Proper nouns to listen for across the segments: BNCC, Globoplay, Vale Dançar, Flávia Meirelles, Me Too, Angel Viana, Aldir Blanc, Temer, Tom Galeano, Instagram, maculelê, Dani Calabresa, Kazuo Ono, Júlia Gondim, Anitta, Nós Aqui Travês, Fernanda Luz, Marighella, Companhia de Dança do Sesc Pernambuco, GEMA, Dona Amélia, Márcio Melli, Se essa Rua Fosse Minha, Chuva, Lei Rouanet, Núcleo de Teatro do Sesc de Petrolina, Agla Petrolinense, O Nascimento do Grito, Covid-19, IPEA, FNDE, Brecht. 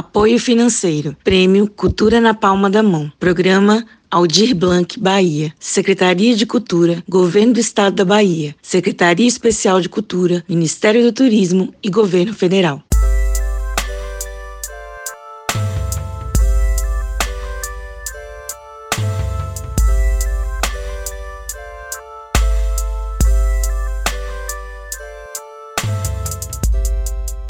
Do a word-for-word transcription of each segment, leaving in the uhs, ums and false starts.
Apoio financeiro. Prêmio Cultura na Palma da Mão. Programa Aldir Blanc, Bahia. Secretaria de Cultura, Governo do Estado da Bahia. Secretaria Especial de Cultura, Ministério do Turismo e Governo Federal.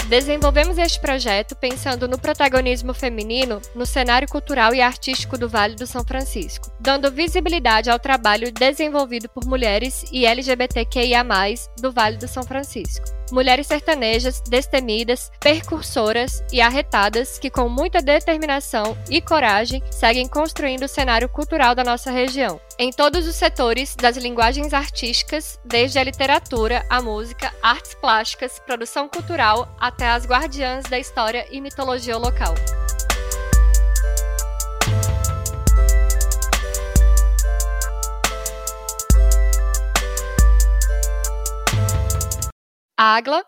Desenvolvemos este projeto pensando no protagonismo feminino no cenário cultural e artístico do Vale do São Francisco, dando visibilidade ao trabalho desenvolvido por mulheres e L G B T Q I A mais, do Vale do São Francisco. Mulheres sertanejas, destemidas, percursoras e arretadas que com muita determinação e coragem seguem construindo o cenário cultural da nossa região, em todos os setores das linguagens artísticas, desde a literatura, a música, artes plásticas, produção cultural, até as guardiãs da história e mitologia local. Agla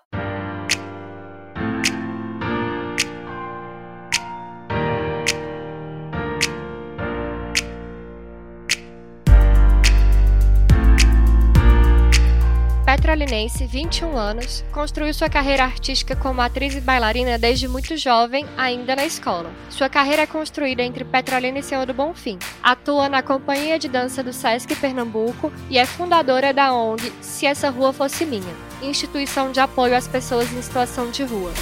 Petrolinense, vinte e um anos, construiu sua carreira artística como atriz e bailarina desde muito jovem, ainda na escola. Sua carreira é construída entre Petrolina e Senhor do Bonfim. Atua na Companhia de Dança do Sesc Pernambuco e é fundadora da O N G Se Essa Rua Fosse Minha, instituição de apoio às pessoas em situação de rua.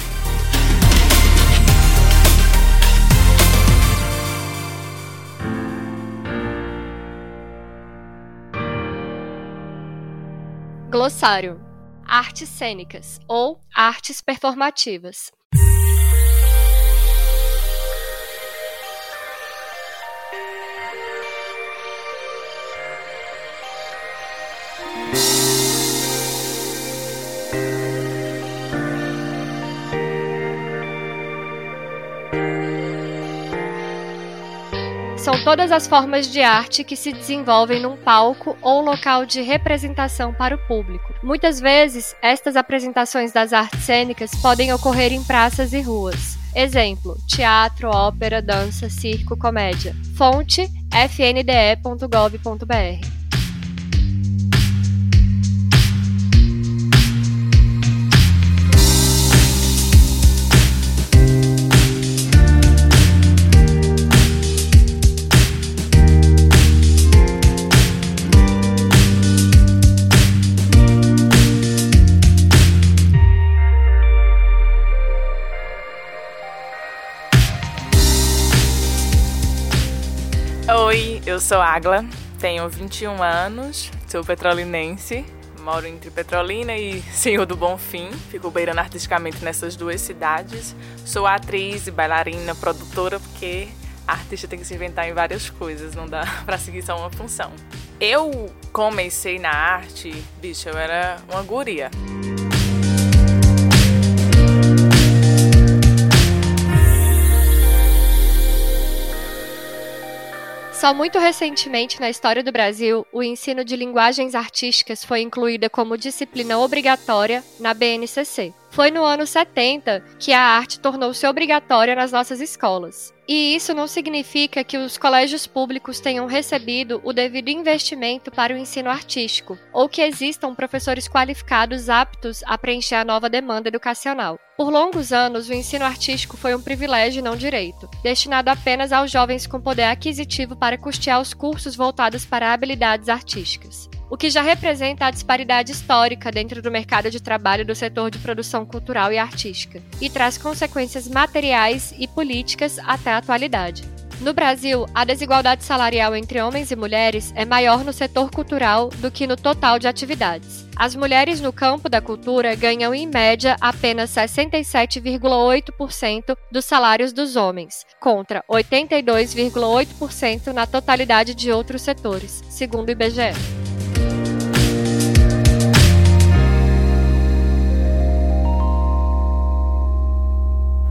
Glossário: artes cênicas ou artes performativas. São todas as formas de arte que se desenvolvem num palco ou local de representação para o público. Muitas vezes, estas apresentações das artes cênicas podem ocorrer em praças e ruas. Exemplo: teatro, ópera, dança, circo, comédia. Fonte: f n d e ponto gov ponto b r. Oi, eu sou Agla, tenho vinte e um anos, sou petrolinense, moro entre Petrolina e Senhor do Bonfim, fico beirando artisticamente nessas duas cidades. Sou atriz e bailarina, produtora, porque a artista tem que se inventar em várias coisas, não dá pra seguir só uma função. Eu comecei na arte, bicho, eu era uma guria. Só muito recentemente na história do Brasil, o ensino de linguagens artísticas foi incluída como disciplina obrigatória na B N C C. Foi no ano setenta que a arte tornou-se obrigatória nas nossas escolas. E isso não significa que os colégios públicos tenham recebido o devido investimento para o ensino artístico, ou que existam professores qualificados aptos a preencher a nova demanda educacional. Por longos anos, o ensino artístico foi um privilégio e não direito, destinado apenas aos jovens com poder aquisitivo para custear os cursos voltados para habilidades artísticas, o que já representa a disparidade histórica dentro do mercado de trabalho do setor de produção cultural e artística, e traz consequências materiais e políticas até a atualidade. No Brasil, a desigualdade salarial entre homens e mulheres é maior no setor cultural do que no total de atividades. As mulheres no campo da cultura ganham, em média, apenas sessenta e sete vírgula oito por cento dos salários dos homens, contra oitenta e dois vírgula oito por cento na totalidade de outros setores, segundo o I B G E.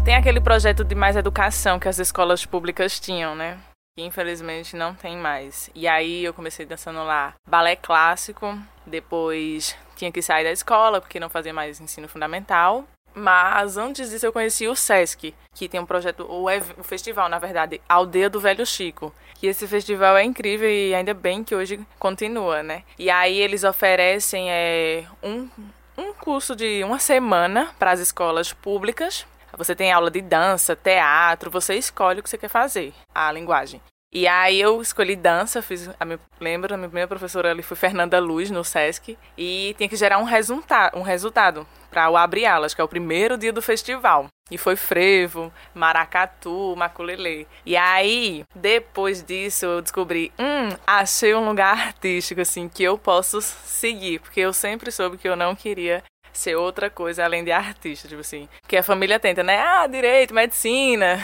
Tem aquele projeto de mais educação que as escolas públicas tinham, né? Que infelizmente não tem mais. E aí eu comecei dançando lá balé clássico, depois tinha que sair da escola porque não fazia mais ensino fundamental. Mas antes disso eu conheci o Sesc, que tem um projeto, o, ev- o festival, na verdade, Aldeia do Velho Chico. Que esse festival é incrível e ainda bem que hoje continua, né? E aí eles oferecem é, um, um curso de uma semana para as escolas públicas. Você tem aula de dança, teatro, você escolhe o que você quer fazer, a linguagem. E aí eu escolhi dança, fiz, a minha, lembro, a minha primeira professora ali foi Fernanda Luz, no Sesc, e tinha que gerar um, resulta- um resultado para o Abre Alas, que é o primeiro dia do festival. E foi frevo, maracatu, maculelê. E aí, depois disso, eu descobri, hum, achei um lugar artístico, assim, que eu posso seguir, porque eu sempre soube que eu não queria ser outra coisa além de artista, tipo assim. Porque a família tenta, né? Ah, direito, medicina,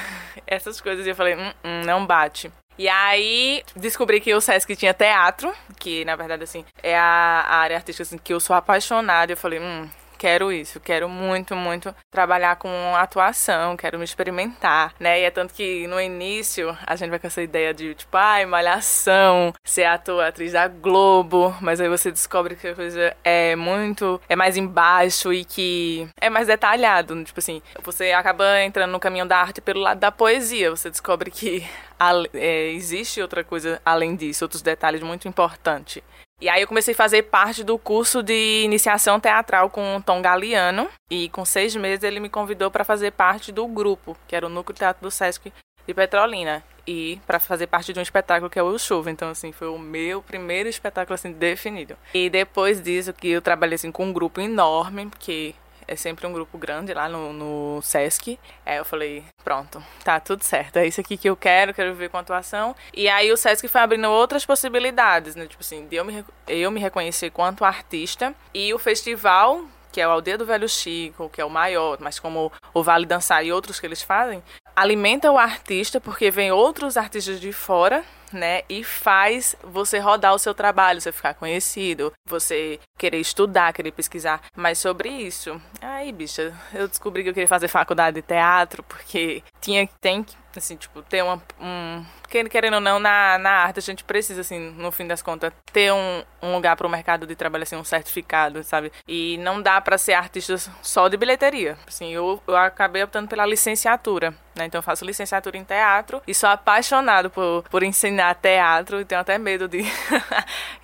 essas coisas. E eu falei, hum, hum, não bate. E aí, descobri que o Sesc tinha teatro, que, na verdade, assim, é a área artística assim, que eu sou apaixonada. Eu falei, hum, quero isso, quero muito, muito trabalhar com atuação, quero me experimentar, né? E é tanto que, no início, a gente vai com essa ideia de, tipo, ai, malhação, ser ator, atriz da Globo, mas aí você descobre que a coisa é muito, é mais embaixo e que é mais detalhado, tipo assim, você acaba entrando no caminho da arte pelo lado da poesia, você descobre que É, existe outra coisa além disso, outros detalhes muito importantes. E aí eu comecei a fazer parte do curso de iniciação teatral com o Tom Galeano, e com seis meses ele me convidou para fazer parte do grupo, que era o Núcleo de Teatro do Sesc de Petrolina, e para fazer parte de um espetáculo que é o Chuva. Então, assim, foi o meu primeiro espetáculo assim, definido. E depois disso que eu trabalhei assim, com um grupo enorme, porque é sempre um grupo grande lá no, no Sesc. Aí eu falei, pronto, tá tudo certo. É isso aqui que eu quero, quero viver com atuação. E aí o Sesc foi abrindo outras possibilidades, né? Tipo assim, de eu me, eu me reconhecer quanto artista. E o festival, que é o Aldeia do Velho Chico, que é o maior, mas como o Vale Dançar e outros que eles fazem, alimenta o artista, porque vem outros artistas de fora, né? E faz você rodar o seu trabalho, você ficar conhecido, você querer estudar, querer pesquisar. Mas sobre isso, aí, bicha, eu descobri que eu queria fazer faculdade de teatro, porque tinha, tem que, assim, tipo, ter uma, um... Querendo ou não, na, na arte a gente precisa, assim, no fim das contas, ter um, um lugar para o mercado de trabalho, assim, um certificado, sabe? E não dá para ser artista só de bilheteria. Assim, eu, eu acabei optando pela licenciatura, né? Então eu faço licenciatura em teatro e sou apaixonado por, por ensinar teatro, e tenho até medo de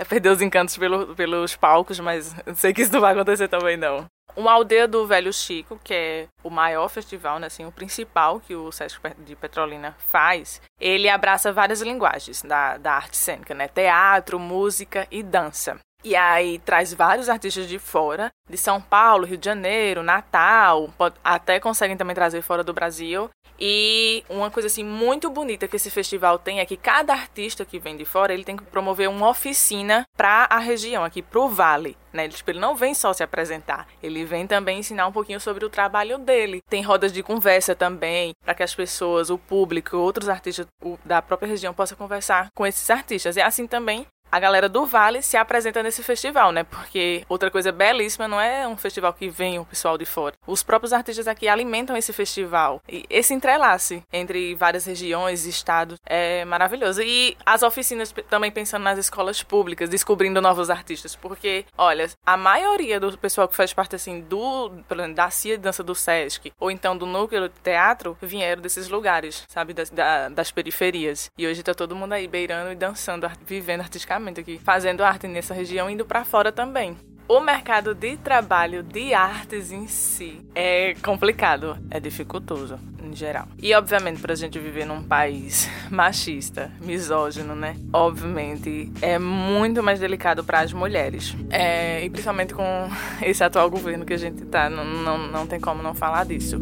perder os encantos pelo, pelos palcos, mas sei que isso não vai acontecer também não. Uma Aldeia do Velho Chico, que é o maior festival, né, assim, o principal que o Sesc de Petrolina faz, ele abraça várias linguagens da, da arte cênica, né, teatro, música e dança. E aí traz vários artistas de fora, de São Paulo, Rio de Janeiro, Natal, pode, até conseguem também trazer fora do Brasil. E uma coisa assim muito bonita que esse festival tem é que cada artista que vem de fora, ele tem que promover uma oficina para a região, aqui pro Vale, né? Ele, tipo, ele não vem só se apresentar, ele vem também ensinar um pouquinho sobre o trabalho dele. Tem rodas de conversa também, para que as pessoas, o público, outros artistas da própria região possam conversar com esses artistas. E assim também a galera do Vale se apresenta nesse festival, né? Porque outra coisa belíssima, não é um festival que vem o pessoal de fora. Os próprios artistas aqui alimentam esse festival. E esse entrelace entre várias regiões e estados é maravilhoso. E as oficinas também pensando nas escolas públicas, descobrindo novos artistas. Porque, olha, a maioria do pessoal que faz parte, assim, do, da C I A de Dança do Sesc, ou então do Núcleo de Teatro, vieram desses lugares, sabe? Das, da, das periferias. E hoje tá todo mundo aí beirando e dançando, vivendo artisticamente aqui, fazendo arte nessa região, indo para fora também. O mercado de trabalho de artes em si é complicado, é dificultoso em geral. E obviamente para a gente viver num país machista, misógino, né? Obviamente é muito mais delicado para as mulheres. É, e principalmente com esse atual governo que a gente tá, não, não, não tem como não falar disso.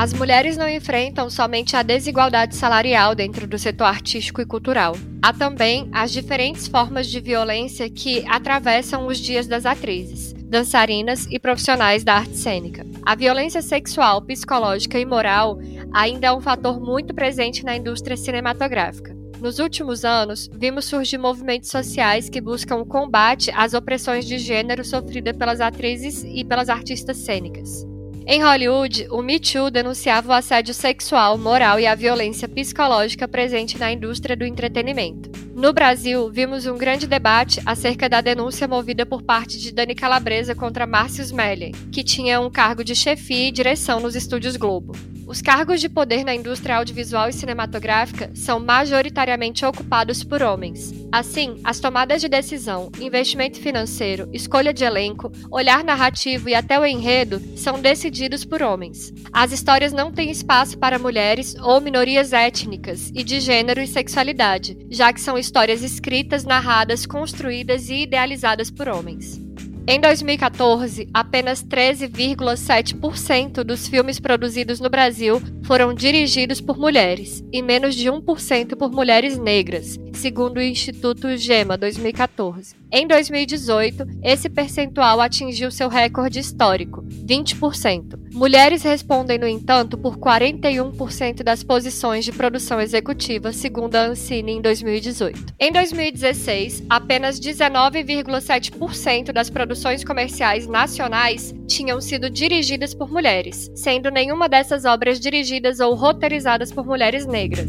As mulheres não enfrentam somente a desigualdade salarial dentro do setor artístico e cultural. Há também as diferentes formas de violência que atravessam os dias das atrizes, dançarinas e profissionais da arte cênica. A violência sexual, psicológica e moral ainda é um fator muito presente na indústria cinematográfica. Nos últimos anos, vimos surgir movimentos sociais que buscam o combate às opressões de gênero sofridas pelas atrizes e pelas artistas cênicas. Em Hollywood, o Me Too denunciava o assédio sexual, moral e a violência psicológica presente na indústria do entretenimento. No Brasil, vimos um grande debate acerca da denúncia movida por parte de Dani Calabresa contra Márcio Melli, que tinha um cargo de chefia e direção nos estúdios Globo. Os cargos de poder na indústria audiovisual e cinematográfica são majoritariamente ocupados por homens. Assim, as tomadas de decisão, investimento financeiro, escolha de elenco, olhar narrativo e até o enredo são decididos por homens. As histórias não têm espaço para mulheres ou minorias étnicas e de gênero e sexualidade, já que são histórias escritas, narradas, construídas e idealizadas por homens. Em dois mil e quatorze, apenas treze vírgula sete por cento dos filmes produzidos no Brasil foram dirigidos por mulheres, e menos de um por cento por mulheres negras, segundo o Instituto GEMA dois mil e quatorze. Em dois mil e dezoito, esse percentual atingiu seu recorde histórico, vinte por cento. Mulheres respondem, no entanto, por quarenta e um por cento das posições de produção executiva, segundo a ANCINE, em dois mil e dezoito. Em dois mil e dezesseis, apenas dezenove vírgula sete por cento das produções produções comerciais nacionais tinham sido dirigidas por mulheres, sendo nenhuma dessas obras dirigidas ou roteirizadas por mulheres negras.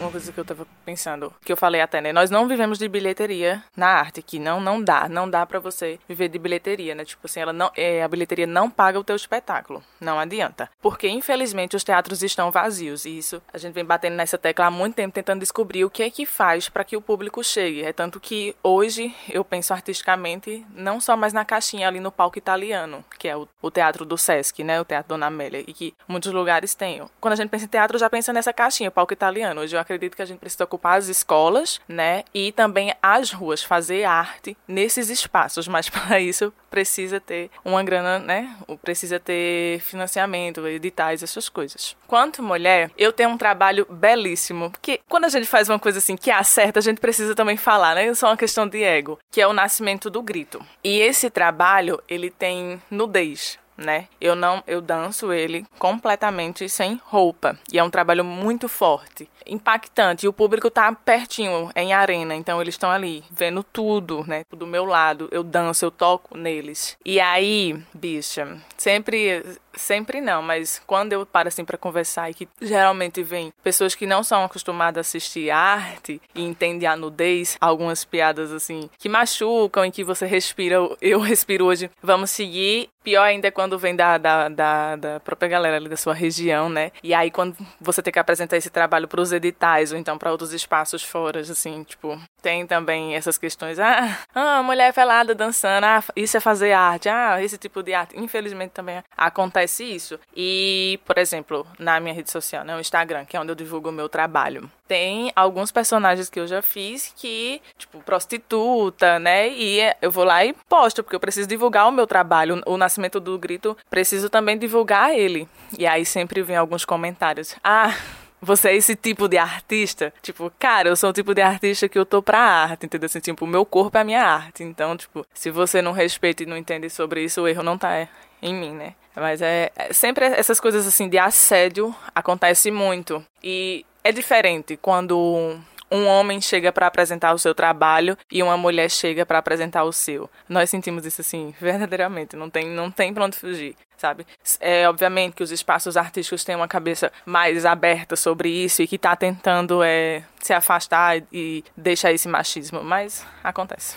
Uma coisa que eu tava pensando, que eu falei até, né? Nós não vivemos de bilheteria na arte, que não, não dá, não dá pra você viver de bilheteria, né? Tipo assim, ela não, é, a bilheteria não paga o teu espetáculo, não adianta. Porque, infelizmente, os teatros estão vazios, e isso a gente vem batendo nessa tecla há muito tempo, tentando descobrir o que é que faz pra que o público chegue. É tanto que, hoje, eu penso artisticamente, não só mais na caixinha ali no palco italiano, que é o, o teatro do Sesc, né? O teatro Dona Amélia, e que muitos lugares têm. Quando a gente pensa em teatro, já pensa nessa caixinha, palco italiano. Hoje eu acredito que a gente precisa ocupar as escolas, né, e também as ruas, fazer arte nesses espaços, mas para isso precisa ter uma grana, né, precisa ter financiamento, editais, essas coisas. Quanto mulher, eu tenho um trabalho belíssimo, que quando a gente faz uma coisa assim que acerta, a gente precisa também falar, né, só uma questão de ego, que é O Nascimento do Grito. E esse trabalho, ele tem nudez, né? Eu não, eu danço ele completamente sem roupa. E é um trabalho muito forte, impactante. E o público tá pertinho, é em arena, então eles estão ali vendo tudo, né? Do meu lado, eu danço, eu toco neles. E aí, bicha, sempre... Sempre não, mas quando eu paro assim pra conversar e que geralmente vem pessoas que não são acostumadas a assistir arte e entendem a nudez, algumas piadas assim que machucam e que você respira, eu respiro hoje, vamos seguir. Pior ainda é quando vem da, da, da, da própria galera ali da sua região, né? E aí quando você tem que apresentar esse trabalho pros editais ou então pra outros espaços fora, assim, tipo, tem também essas questões, ah, ah mulher pelada dançando, ah, isso é fazer arte, ah, esse tipo de arte, infelizmente também acontece isso. E, por exemplo, na minha rede social, né, o Instagram, que é onde eu divulgo o meu trabalho, tem alguns personagens que eu já fiz que, tipo, prostituta, né, e eu vou lá e posto, porque eu preciso divulgar o meu trabalho, O Nascimento do Grito, preciso também divulgar ele. E aí sempre vem alguns comentários, ah... Você é esse tipo de artista? Tipo, cara, eu sou o tipo de artista que eu tô pra arte, entendeu? Assim, tipo, o meu corpo é a minha arte. Então, tipo, se você não respeita e não entende sobre isso, o erro não tá em mim, né? Mas é... é sempre essas coisas, assim, de assédio acontece muito. E é diferente quando... um homem chega para apresentar o seu trabalho e uma mulher chega para apresentar o seu. Nós sentimos isso assim, verdadeiramente, não tem, não tem pra onde fugir, sabe? É, obviamente que os espaços artísticos têm uma cabeça mais aberta sobre isso e que tá tentando é, se afastar e deixar esse machismo, mas acontece.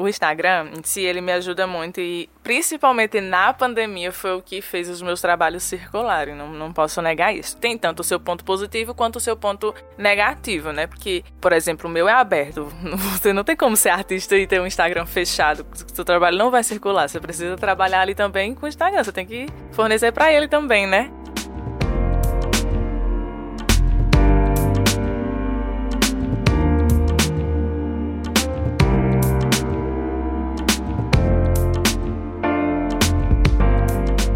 O Instagram, em si, ele me ajuda muito e principalmente na pandemia foi o que fez os meus trabalhos circularem, não, não posso negar isso. Tem tanto o seu ponto positivo quanto o seu ponto negativo, né? Porque, por exemplo, o meu é aberto, você não tem como ser artista e ter um Instagram fechado, o seu trabalho não vai circular, você precisa trabalhar ali também com o Instagram, você tem que fornecer pra ele também, né?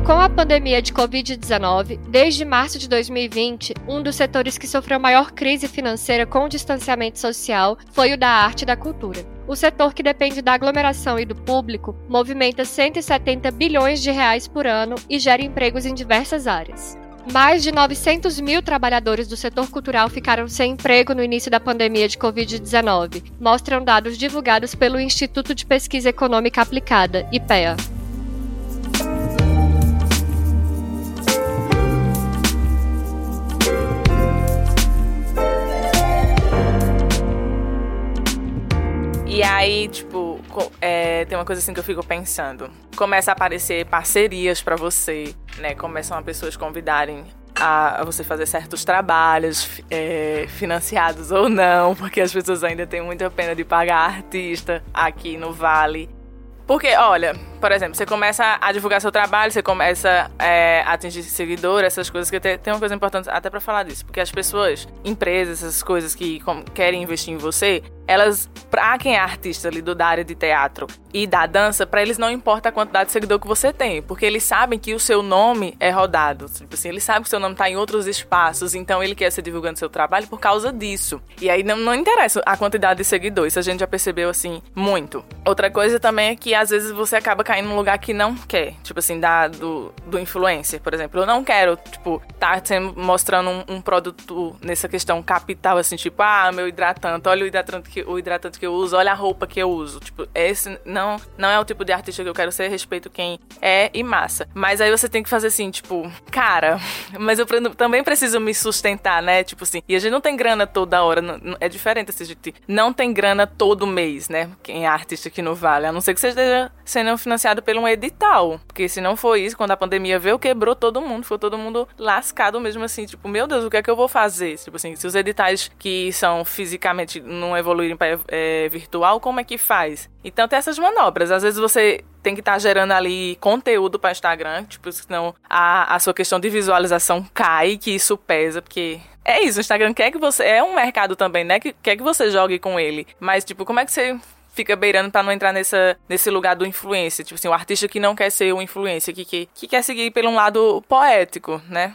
Com a pandemia de covid dezenove, desde março de dois mil e vinte, um dos setores que sofreu maior crise financeira com o distanciamento social foi o da arte e da cultura. O setor, que depende da aglomeração e do público, movimenta cento e setenta bilhões de reais por ano e gera empregos em diversas áreas. Mais de novecentos mil trabalhadores do setor cultural ficaram sem emprego no início da pandemia de covid dezenove, mostram dados divulgados pelo Instituto de Pesquisa Econômica Aplicada, IPEA. E aí, tipo, é, tem uma coisa assim que eu fico pensando. Começa a aparecer parcerias pra você, né? Começam a pessoas convidarem a, a você fazer certos trabalhos, é, financiados ou não, porque as pessoas ainda têm muita pena de pagar artista aqui no Vale. Porque, olha, por exemplo, você começa a divulgar seu trabalho, você começa é, a atingir seguidor, essas coisas, que tem, tem uma coisa importante até pra falar disso, porque as pessoas, empresas, essas coisas que com, querem investir em você, elas, pra quem é artista ali do, da área de teatro e da dança, pra eles não importa a quantidade de seguidor que você tem, porque eles sabem que o seu nome é rodado, tipo assim, eles sabem que o seu nome tá em outros espaços, então ele quer ser divulgando seu trabalho por causa disso. E aí não, não interessa a quantidade de seguidores, isso a gente já percebeu, assim, muito. Outra coisa também é que e às vezes você acaba caindo num lugar que não quer. Tipo assim, da, do, do influencer, por exemplo. Eu não quero, tipo, tá mostrando um, um produto nessa questão capital, assim, tipo, ah, meu hidratante, olha o hidratante que, o hidratante que eu uso, olha a roupa que eu uso. Tipo, esse não, não é o tipo de artista que eu quero ser, respeito quem é e massa. Mas aí você tem que fazer assim, tipo, cara, mas eu também preciso me sustentar, né? Tipo assim, e a gente não tem grana toda hora, não, é diferente assim, a gente não tem grana todo mês, né? Quem é artista aqui no Vale, a não ser que seja sendo financiado por um edital, porque se não for isso, quando a pandemia veio, quebrou todo mundo, ficou todo mundo lascado mesmo assim, tipo, meu Deus, o que é que eu vou fazer? Tipo assim, se os editais que são fisicamente não evoluírem para é, virtual, como é que faz? Então tem essas manobras, às vezes você tem que estar tá gerando ali conteúdo para Instagram, tipo, senão a, a sua questão de visualização cai, que isso pesa, porque é isso, o Instagram quer que você, é um mercado também, né, que quer que você jogue com ele, mas tipo, como é que você fica beirando pra não entrar nessa, nesse lugar do influencer? Tipo assim, o artista que não quer ser um influencer, que, que, que quer seguir pelo um lado poético, né?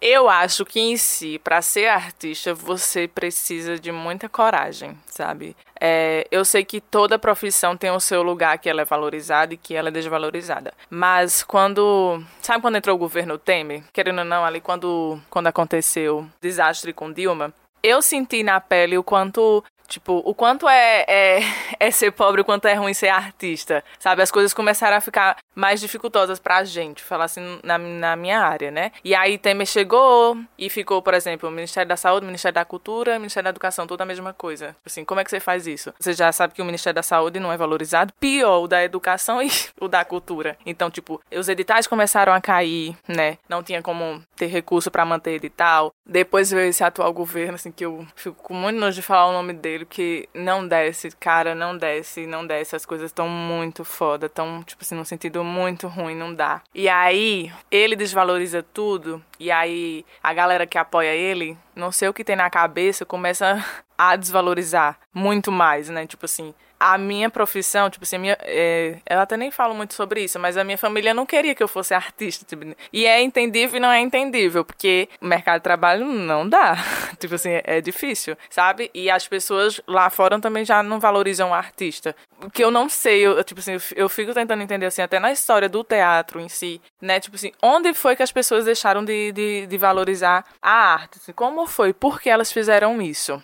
Eu acho que em si, pra ser artista, você precisa de muita coragem, sabe? É, eu sei que toda profissão tem o seu lugar, que ela é valorizada e que ela é desvalorizada. Mas quando... Sabe quando entrou o governo Temer? Querendo ou não, ali quando, quando aconteceu o desastre com Dilma, eu senti na pele o quanto... Tipo, o quanto é, é, é ser pobre, o quanto é ruim ser artista, sabe? As coisas começaram a ficar mais dificultosas pra gente, falar assim, na, na minha área, né? E aí Temer chegou e ficou, por exemplo, o Ministério da Saúde, o Ministério da Cultura, o Ministério da Educação, toda a mesma coisa. Assim, como é que você faz isso? Você já sabe que o Ministério da Saúde não é valorizado, pior o da Educação e o da Cultura. Então, tipo, os editais começaram a cair, né? Não tinha como ter recurso pra manter edital. Depois veio esse atual governo, assim, que eu fico com muito nojo de falar o nome dele, porque não desce, cara, não desce, não desce, as coisas estão muito foda, estão, tipo assim, num sentido muito ruim, não dá. E aí, ele desvaloriza tudo, e aí a galera que apoia ele, não sei o que tem na cabeça, começa a desvalorizar muito mais, né, tipo assim... A minha profissão, tipo assim, a minha, é, eu até nem falo muito sobre isso, mas a minha família não queria que eu fosse artista. Tipo, e é entendível e não é entendível, porque o mercado de trabalho não dá. Tipo assim, é, é difícil, sabe? E as pessoas lá fora também já não valorizam o artista. O que eu não sei, eu, tipo assim, eu fico tentando entender, assim, até na história do teatro em si, né? Tipo assim, onde foi que as pessoas deixaram de, de, de valorizar a arte? Assim, como foi? Por que elas fizeram isso?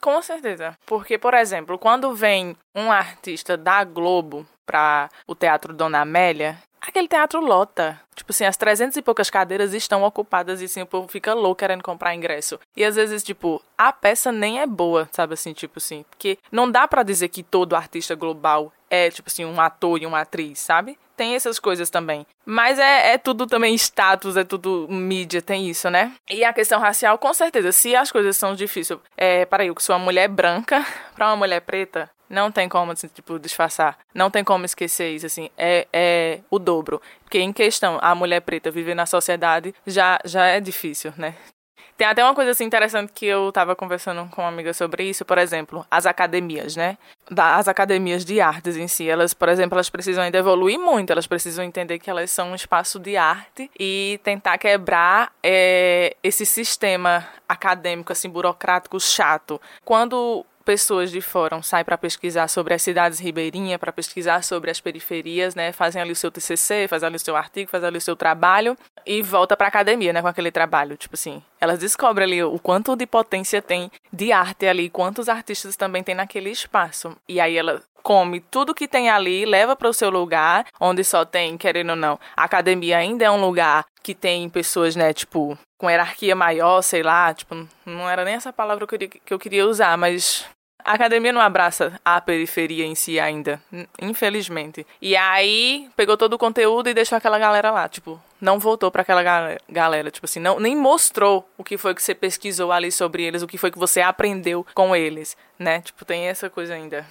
Com certeza. Porque, por exemplo, quando vem um artista da Globo para o Teatro Dona Amélia, aquele teatro lota. Tipo assim, as trezentas e poucas cadeiras estão ocupadas e assim, o povo fica louco querendo comprar ingresso. E às vezes, tipo, a peça nem é boa, sabe assim, tipo assim. Porque não dá pra dizer que todo artista global é, tipo assim, um ator e uma atriz, sabe? Tem essas coisas também. Mas é, é tudo também status, é tudo mídia, tem isso, né? E a questão racial, com certeza, se as coisas são difíceis... É, peraí, eu que sou uma mulher branca pra uma mulher preta, não tem como, assim, tipo, disfarçar. Não tem como esquecer isso, assim. É, é o dobro. Porque em questão, a mulher preta viver na sociedade já, já é difícil, né? Tem até uma coisa assim interessante que eu tava conversando com uma amiga sobre isso, por exemplo, as academias, né? As academias de artes em si, elas, por exemplo, elas precisam ainda evoluir muito, elas precisam entender que elas são um espaço de arte e tentar quebrar é, esse sistema acadêmico, assim, burocrático, chato. Quando... pessoas de fórum saem para pesquisar sobre as cidades ribeirinhas, para pesquisar sobre as periferias, né? Fazem ali o seu T C C, fazem ali o seu artigo, fazem ali o seu trabalho e volta para a academia, né? Com aquele trabalho, tipo assim, elas descobrem ali o quanto de potência tem de arte ali, quantos artistas também tem naquele espaço. E aí ela come tudo que tem ali, leva para o seu lugar, onde só tem, querendo ou não, a academia ainda é um lugar que tem pessoas, né, tipo, com hierarquia maior, sei lá, tipo, não era nem essa palavra que eu, que eu queria usar, mas a academia não abraça a periferia em si ainda, infelizmente. E aí, pegou todo o conteúdo e deixou aquela galera lá, tipo, não voltou para aquela ga- galera, tipo assim, não, nem mostrou o que foi que você pesquisou ali sobre eles, o que foi que você aprendeu com eles, né, tipo, tem essa coisa ainda.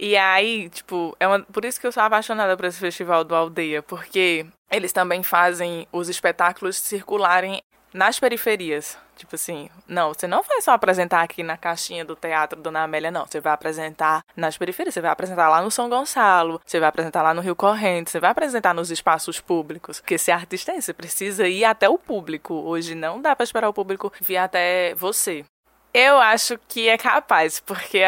E aí, tipo, é uma... por isso que eu sou apaixonada por esse festival do Aldeia, porque eles também fazem os espetáculos circularem nas periferias. Tipo assim, não, você não vai só apresentar aqui na caixinha do Teatro Dona Amélia, não. Você vai apresentar nas periferias, você vai apresentar lá no São Gonçalo, você vai apresentar lá no Rio Corrente, você vai apresentar nos espaços públicos. Porque esse artista é, você precisa ir até o público. Hoje não dá pra esperar o público vir até você. Eu acho que é capaz, porque...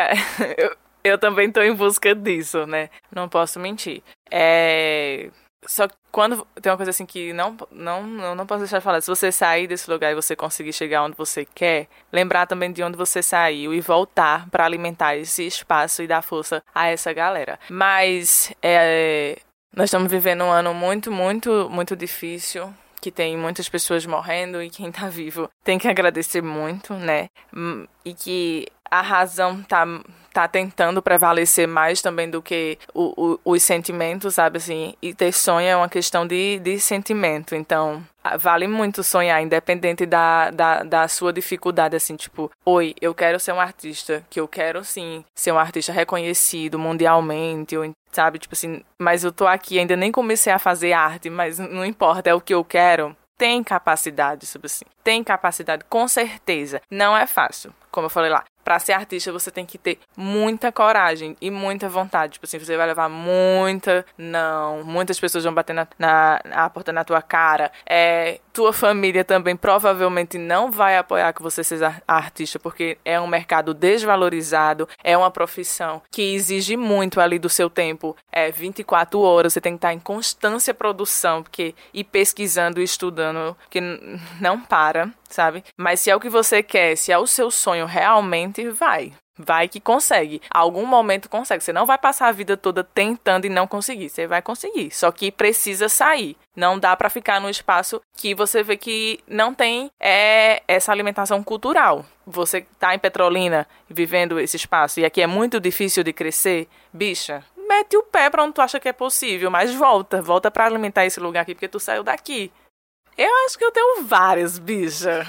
eu também estou em busca disso, né? Não posso mentir. É... Só que quando... tem uma coisa assim que não, não, eu não posso deixar de falar. Se você sair desse lugar e você conseguir chegar onde você quer, lembrar também de onde você saiu e voltar para alimentar esse espaço e dar força a essa galera. Mas é... nós estamos vivendo um ano muito, muito, muito difícil, que tem muitas pessoas morrendo e quem tá vivo tem que agradecer muito, né? E que a razão tá, tá tentando prevalecer mais também do que o, o, os sentimentos, sabe assim? E ter sonho é uma questão de, de sentimento, então vale muito sonhar, independente da, da, da sua dificuldade, assim, tipo, oi, eu quero ser um artista, que eu quero, sim, ser um artista reconhecido mundialmente, ou, sabe, tipo assim, mas eu tô aqui, ainda nem comecei a fazer arte, mas não importa, é o que eu quero. Tem capacidade, sabe assim, tem capacidade, com certeza, não é fácil, como eu falei lá. Pra ser artista, você tem que ter muita coragem e muita vontade. Tipo assim, você vai levar muita... não. Muitas pessoas vão bater na, na, na porta na tua cara. É, tua família também provavelmente não vai apoiar que você seja artista, porque é um mercado desvalorizado, é uma profissão que exige muito ali do seu tempo. É vinte e quatro horas, você tem que estar em constância produção, porque ir pesquisando e estudando, que não para, sabe? Mas se é o que você quer, se é o seu sonho realmente, vai, vai que consegue, algum momento consegue, você não vai passar a vida toda tentando e não conseguir, você vai conseguir, só que precisa sair, não dá pra ficar num espaço que você vê que não tem é, essa alimentação cultural, você tá em Petrolina, vivendo esse espaço, e aqui é muito difícil de crescer, bicha, mete o pé pra onde tu acha que é possível, mas volta, volta pra alimentar esse lugar aqui, porque tu saiu daqui. Eu acho que eu tenho várias, bicha.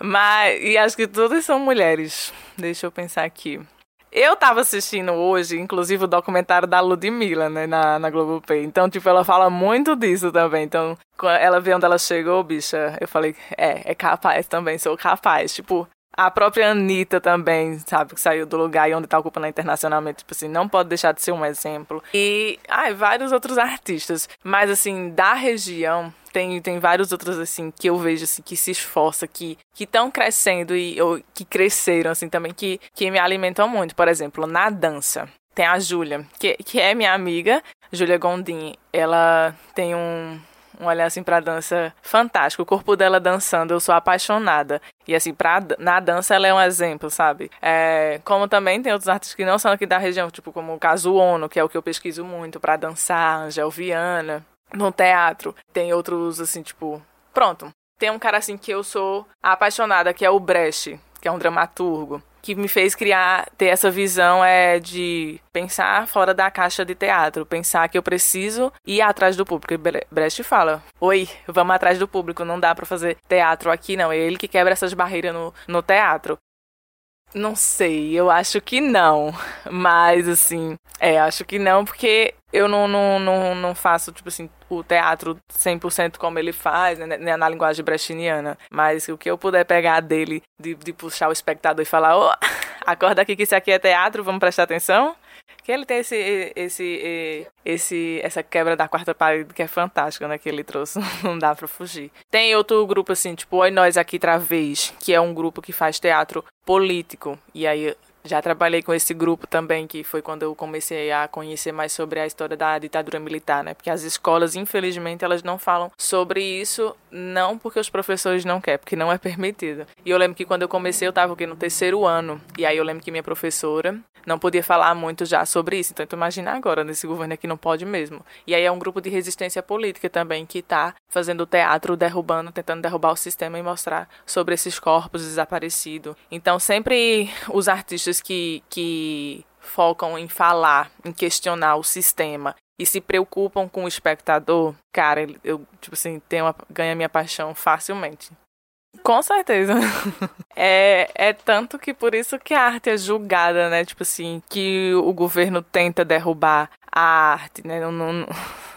Mas, e acho que todas são mulheres. Deixa eu pensar aqui. Eu tava assistindo hoje, inclusive, o documentário da Ludmilla, né, na, na Globoplay. Então, tipo, ela fala muito disso também. Então, quando ela vê onde ela chegou, bicha, eu falei, é, é capaz também, sou capaz. Tipo, a própria Anitta também, sabe, que saiu do lugar e onde tá ocupando internacionalmente, tipo assim, não pode deixar de ser um exemplo. E, ai, vários outros artistas. Mas, assim, da região... Tem, tem vários outros, assim, que eu vejo, assim, que se esforçam, que estão crescendo e ou, que cresceram, assim, também, que, que me alimentam muito. Por exemplo, na dança, tem a Júlia, que, que é minha amiga, Júlia Gondim. Ela tem um, um olhar, assim, pra dança fantástico. O corpo dela dançando, eu sou apaixonada. E, assim, pra, na dança ela é um exemplo, sabe? É, como também tem outros artistas que não são aqui da região, tipo, como o Kazuo Ono, que é o que eu pesquiso muito pra dançar, Angel Viana... No teatro, tem outros, assim, tipo... Pronto, tem um cara, assim, que eu sou apaixonada, que é o Brecht, que é um dramaturgo, que me fez criar, ter essa visão é, de pensar fora da caixa de teatro, pensar que eu preciso ir atrás do público. E Brecht fala, oi, vamos atrás do público, não dá pra fazer teatro aqui, não. É ele que quebra essas barreiras no, no teatro. Não sei, eu acho que não, mas, assim, é, acho que não, porque... Eu não, não, não, não faço, tipo assim, o teatro cem por cento como ele faz, né, na linguagem brechtiana. Mas o que eu puder pegar dele, de, de puxar o espectador e falar, ô, oh, acorda aqui que isso aqui é teatro, vamos prestar atenção. Que ele tem esse, esse, esse, essa quebra da quarta parede que é fantástica, né, que ele trouxe, não dá pra fugir. Tem outro grupo, assim, tipo, Oi, Nós Aqui Travês, que é um grupo que faz teatro político. E aí... Já trabalhei com esse grupo também, que foi quando eu comecei a conhecer mais sobre a história da ditadura militar, né? Porque as escolas, infelizmente, elas não falam sobre isso, não porque os professores não querem, porque não é permitido. E eu lembro que quando eu comecei, eu estava aqui no terceiro ano, e aí eu lembro que minha professora não podia falar muito já sobre isso. Então, tu imagina agora, nesse governo aqui não pode mesmo. E aí é um grupo de resistência política também, que está fazendo teatro, derrubando, tentando derrubar o sistema e mostrar sobre esses corpos desaparecidos. Então, sempre os artistas Que, que focam em falar, em questionar o sistema e se preocupam com o espectador, cara, eu, tipo assim, tenho uma, ganho a minha paixão facilmente. Com certeza. É, é tanto que por isso que a arte é julgada, né? Tipo assim, que o governo tenta derrubar a arte, né? Não, não,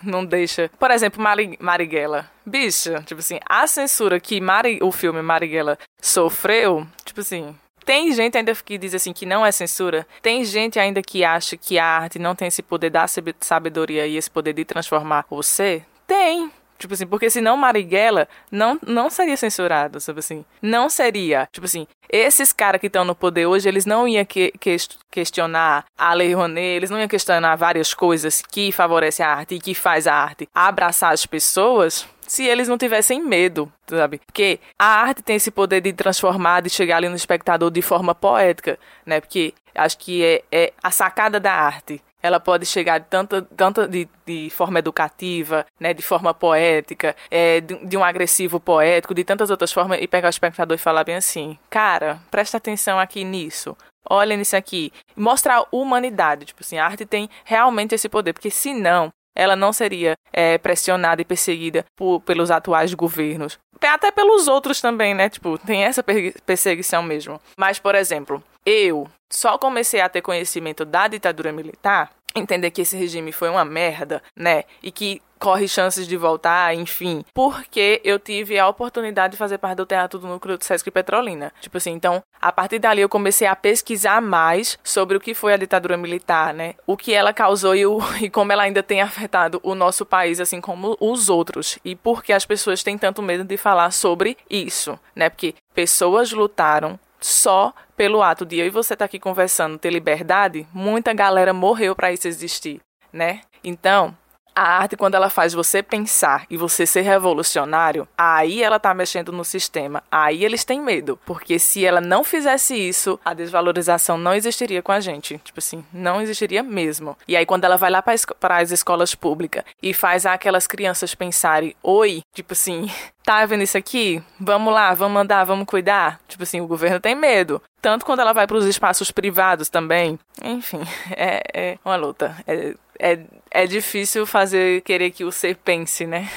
não deixa. Por exemplo, Marighella. Bicha, tipo assim, a censura que Mari, o filme Marighella sofreu, tipo assim. Tem gente ainda que diz assim que não é censura. Tem gente ainda que acha que a arte não tem esse poder da sabedoria e esse poder de transformar o ser. Tem. Tipo assim, porque senão Marighella não, não seria censurado, sabe assim? Não seria. Tipo assim, esses caras que estão no poder hoje, eles não iam que, que, questionar a Lei Rouanet, eles não iam questionar várias coisas que favorecem a arte e que faz a arte abraçar as pessoas, se eles não tivessem medo, sabe? Porque a arte tem esse poder de transformar, de chegar ali no espectador de forma poética, né? Porque acho que é, é a sacada da arte. Ela pode chegar tanto, tanto de, de forma educativa, né? De forma poética, é, de, de um agressivo poético, de tantas outras formas, e pegar o espectador e falar bem assim, cara, presta atenção aqui nisso. Olha nisso aqui. Mostrar a humanidade. Tipo assim, a arte tem realmente esse poder, porque se não, ela não seria é, pressionada e perseguida por, pelos atuais governos. Até pelos outros também, né? Tipo, tem essa perseguição mesmo. Mas, por exemplo, eu só comecei a ter conhecimento da ditadura militar, entender que esse regime foi uma merda, né? E que corre chances de voltar, enfim. Porque eu tive a oportunidade de fazer parte do teatro do Núcleo do Sesc Petrolina. Tipo assim, então, a partir dali eu comecei a pesquisar mais sobre o que foi a ditadura militar, né? O que ela causou e, o, e como ela ainda tem afetado o nosso país, assim como os outros. E por que as pessoas têm tanto medo de falar sobre isso, né? Porque pessoas lutaram só pelo ato de eu e você estar aqui conversando, ter liberdade. Muita galera morreu pra isso existir, né? Então, a arte, quando ela faz você pensar e você ser revolucionário, aí ela tá mexendo no sistema. Aí eles têm medo. Porque se ela não fizesse isso, a desvalorização não existiria com a gente. Tipo assim, não existiria mesmo. E aí quando ela vai lá para as escolas públicas e faz aquelas crianças pensarem, oi, tipo assim, tá vendo isso aqui? Vamos lá, vamos andar, vamos cuidar. Tipo assim, o governo tem medo. Tanto quando ela vai para os espaços privados também. Enfim, é, é uma luta. É... É, é difícil fazer querer que o ser pense, né?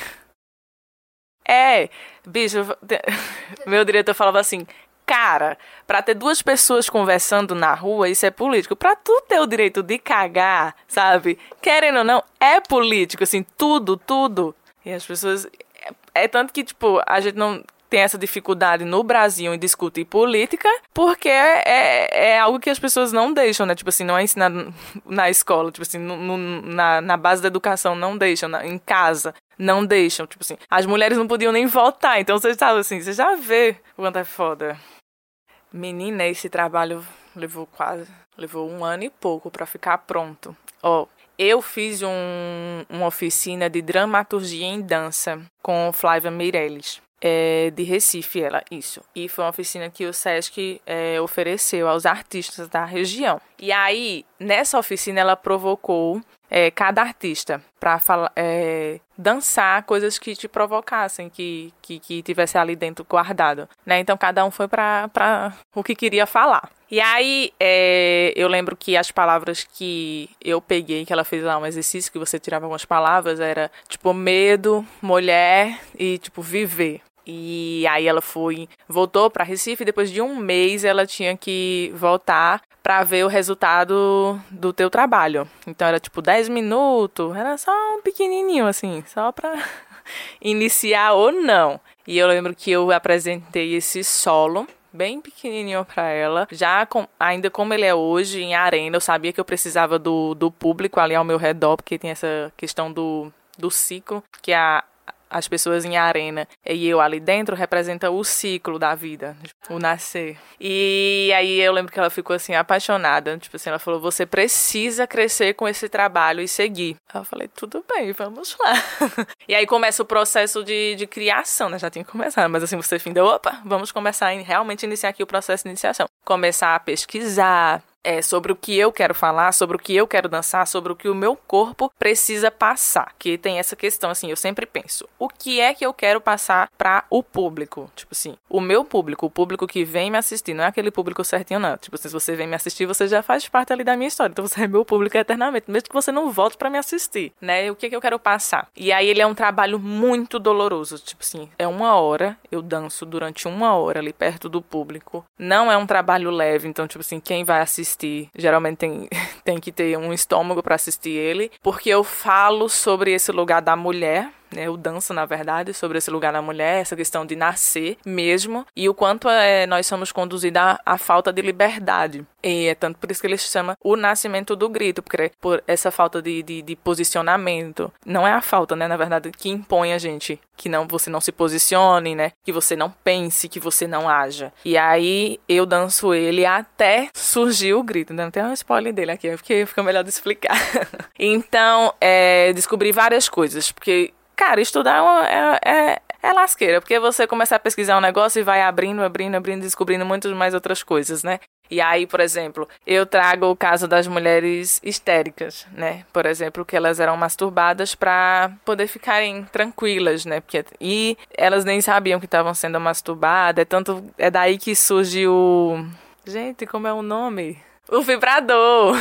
É, bicho, meu diretor falava assim, cara, pra ter duas pessoas conversando na rua, isso é político. Pra tu ter o direito de cagar, sabe? Querendo ou não, é político, assim, tudo, tudo. E as pessoas... É, é tanto que, tipo, a gente não... tem essa dificuldade no Brasil em discutir política, porque é, é algo que as pessoas não deixam, né? Tipo assim, não é ensinado na escola, tipo assim, no, no, na, na base da educação não deixam, na, em casa não deixam, tipo assim. As mulheres não podiam nem votar, então você sabe assim, você já vê o quanto é foda. Menina, esse trabalho levou quase, levou um ano e pouco pra ficar pronto. Ó, oh, eu fiz um, uma oficina de dramaturgia em dança com Flávia Meirelles. É, de Recife, ela, isso. E foi uma oficina que o Sesc é, ofereceu aos artistas da região. E aí, nessa oficina, ela provocou é, cada artista para falar, é, dançar coisas que te provocassem, que, que, que tivesse ali dentro guardado, né? Então, cada um foi para o que queria falar. E aí, é, eu lembro que as palavras que eu peguei, que ela fez lá um exercício, que você tirava algumas palavras, era, tipo, medo, mulher e, tipo, viver. E aí ela foi, voltou para Recife, depois de um mês ela tinha que voltar para ver o resultado do teu trabalho. Então era tipo dez minutos, era só um pequenininho assim, só para iniciar ou não. E eu lembro que eu apresentei esse solo bem pequenininho pra ela, já com, ainda como ele é hoje em arena, eu sabia que eu precisava do, do público ali ao meu redor, porque tem essa questão do, do ciclo, que a as pessoas em arena e eu ali dentro representa o ciclo da vida, o nascer. E aí eu lembro que ela ficou assim apaixonada, tipo assim, ela falou, você precisa crescer com esse trabalho e seguir. Eu falei, tudo bem, vamos lá. E aí começa o processo de, de criação, né? Já tinha começado, mas assim, você finda, opa, vamos começar a realmente iniciar aqui o processo de iniciação. Começar a pesquisar, É, sobre o que eu quero falar, sobre o que eu quero dançar, sobre o que o meu corpo precisa passar. Que tem essa questão, assim, eu sempre penso, o que é que eu quero passar para o público? Tipo assim, o meu público, o público que vem me assistir, não é aquele público certinho, não. Tipo, se você vem me assistir, você já faz parte ali da minha história, então você é meu público eternamente, mesmo que você não volte para me assistir, né? O que é que eu quero passar? E aí ele é um trabalho muito doloroso, tipo assim, é uma hora, eu danço durante uma hora ali perto do público, não é um trabalho leve, então, tipo assim, quem vai assistir geralmente tem, tem que ter um estômago para assistir ele, porque eu falo sobre esse lugar da mulher, né, eu danço, na verdade, sobre esse lugar da mulher, essa questão de nascer mesmo, e o quanto é, nós somos conduzidos à, à falta de liberdade. E é tanto por isso que ele se chama O Nascimento do Grito, porque é por essa falta de, de, de posicionamento. Não é a falta, né, na verdade, que impõe a gente, que não, você não se posicione, né, que você não pense, que você não haja. E aí eu danço ele até surgir o grito, né? Não tem um spoiler dele aqui, porque fica melhor de explicar. Então, é, descobri várias coisas, porque... Cara, estudar é, uma, é, é, é lasqueira, porque você começa a pesquisar um negócio e vai abrindo, abrindo, abrindo, descobrindo muitas mais outras coisas, né? E aí, por exemplo, eu trago o caso das mulheres histéricas, né? Por exemplo, que elas eram masturbadas para poder ficarem tranquilas, né? Porque, e elas nem sabiam que estavam sendo masturbadas, é tanto, é daí que surge o... Gente, como é o nome? O vibrador!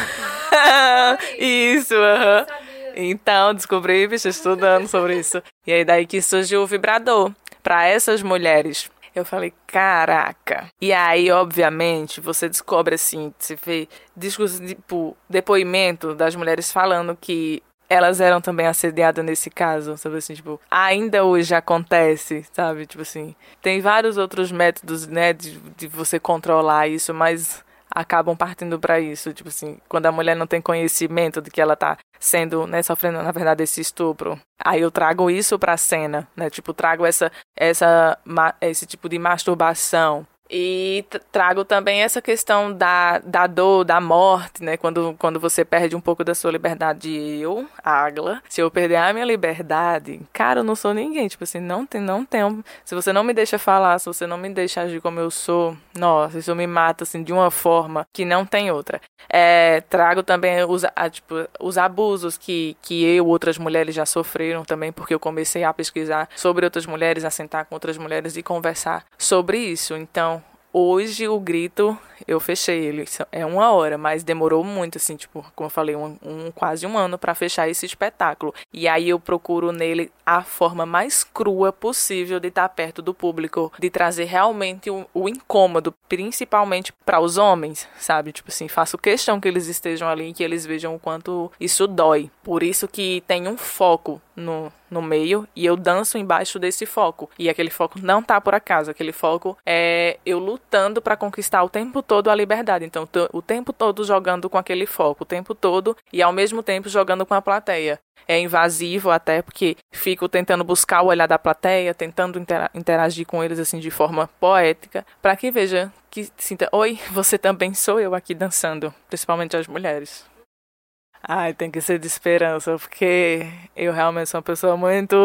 Ah, isso, aham. Uh-huh. Então, descobri, bicho, estudando sobre isso. E aí daí que surgiu o vibrador para essas mulheres. Eu falei, caraca. E aí, obviamente, você descobre assim, você vê discurso, tipo, depoimento das mulheres falando que elas eram também assediadas nesse caso, sabe assim, tipo, ainda hoje acontece, sabe? Tipo assim, tem vários outros métodos, né, de, de você controlar isso, mas... acabam partindo para isso, tipo assim, quando a mulher não tem conhecimento de que ela tá sendo, né, sofrendo, na verdade, esse estupro. Aí eu trago isso pra cena, né, tipo, trago essa, essa, esse tipo de masturbação. E trago também essa questão da, da dor, da morte, né? Quando, quando você perde um pouco da sua liberdade. Eu, Agla, se eu perder a minha liberdade, cara, eu não sou ninguém. Tipo assim, não tem, não tem. Se você não me deixa falar, se você não me deixa agir como eu sou, nossa, isso me mata, assim, de uma forma que não tem outra. É, trago também os, a, tipo, os abusos que, que eu e outras mulheres já sofreram também, porque eu comecei a pesquisar sobre outras mulheres, a sentar com outras mulheres e conversar sobre isso. Então, hoje o grito, eu fechei ele, é uma hora, mas demorou muito, assim, tipo, como eu falei, um, um, quase um ano pra fechar esse espetáculo. E aí eu procuro nele a forma mais crua possível de estar perto do público, de trazer realmente o, o incômodo, principalmente para os homens, sabe? Tipo assim, faço questão que eles estejam ali e que eles vejam o quanto isso dói. Por isso que tem um foco no... no meio, e eu danço embaixo desse foco. E aquele foco não tá por acaso, aquele foco é eu lutando pra conquistar o tempo todo a liberdade. Então, tô, o tempo todo jogando com aquele foco, o tempo todo, e ao mesmo tempo jogando com a plateia. É invasivo até, porque fico tentando buscar o olhar da plateia, tentando interagir com eles, assim, de forma poética, pra que veja, que sinta, oi, você também sou eu aqui dançando, principalmente as mulheres. Ai, tem que ser de esperança, porque eu realmente sou uma pessoa muito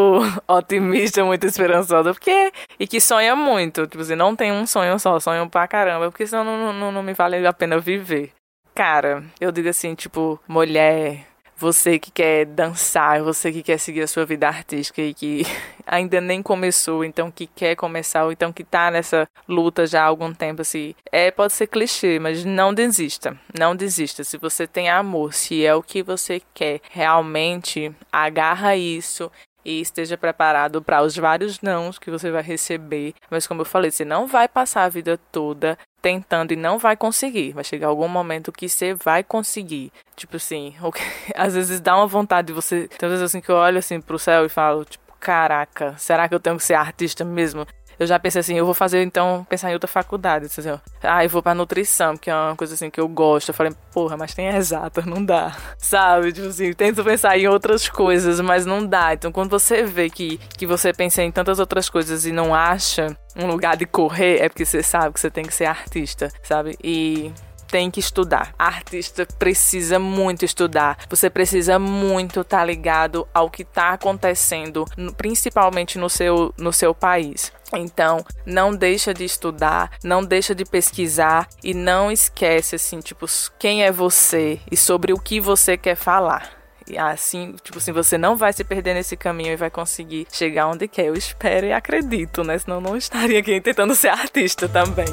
otimista, muito esperançosa, porque... E que sonha muito, tipo assim, não tem um sonho só, sonho pra caramba, porque senão não, não, não me vale a pena viver. Cara, eu digo assim, tipo, mulher, você que quer dançar, você que quer seguir a sua vida artística e que ainda nem começou, então que quer começar, ou então que tá nessa luta já há algum tempo, assim, é, pode ser clichê, mas não desista, não desista. Se você tem amor, se é o que você quer, realmente agarra isso e esteja preparado para os vários nãos que você vai receber. Mas como eu falei, você não vai passar a vida toda tentando e não vai conseguir. Vai chegar algum momento que você vai conseguir. Tipo assim, okay. Às vezes dá uma vontade de você... Tem vezes assim que eu olho assim pro céu e falo, tipo, caraca, será que eu tenho que ser artista mesmo? eu já pensei assim, eu vou fazer, então, pensar em outra faculdade. Assim, ó. Ah, eu vou pra nutrição, porque é uma coisa assim que eu gosto. Eu falei, porra, mas tem exata, não dá. Sabe? Tipo assim, tento pensar em outras coisas, mas não dá. Então, quando você vê que, que você pensa em tantas outras coisas e não acha um lugar de correr, é porque você sabe que você tem que ser artista, sabe? E... tem que estudar. A artista precisa muito estudar. Você precisa muito estar tá ligado ao que está acontecendo, principalmente no seu, no seu país. Então, não deixa de estudar, não deixa de pesquisar e não esquece, assim, tipo, quem é você e sobre o que você quer falar. E assim, tipo assim, você não vai se perder nesse caminho e vai conseguir chegar onde quer. Eu espero e acredito, né? Senão não estaria aqui tentando ser artista também.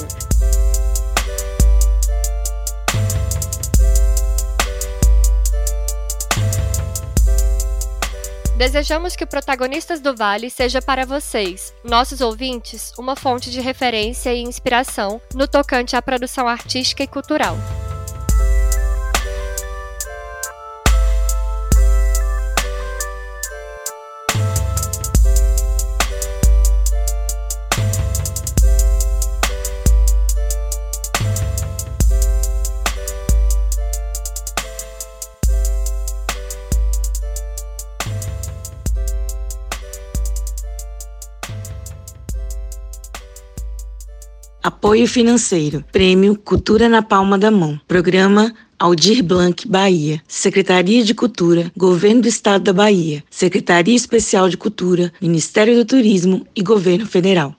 Desejamos que o Protagonistas do Vale seja para vocês, nossos ouvintes, uma fonte de referência e inspiração no tocante à produção artística e cultural. Apoio financeiro. Prêmio Cultura na Palma da Mão. Programa Aldir Blanc, Bahia. Secretaria de Cultura, Governo do Estado da Bahia. Secretaria Especial de Cultura, Ministério do Turismo e Governo Federal.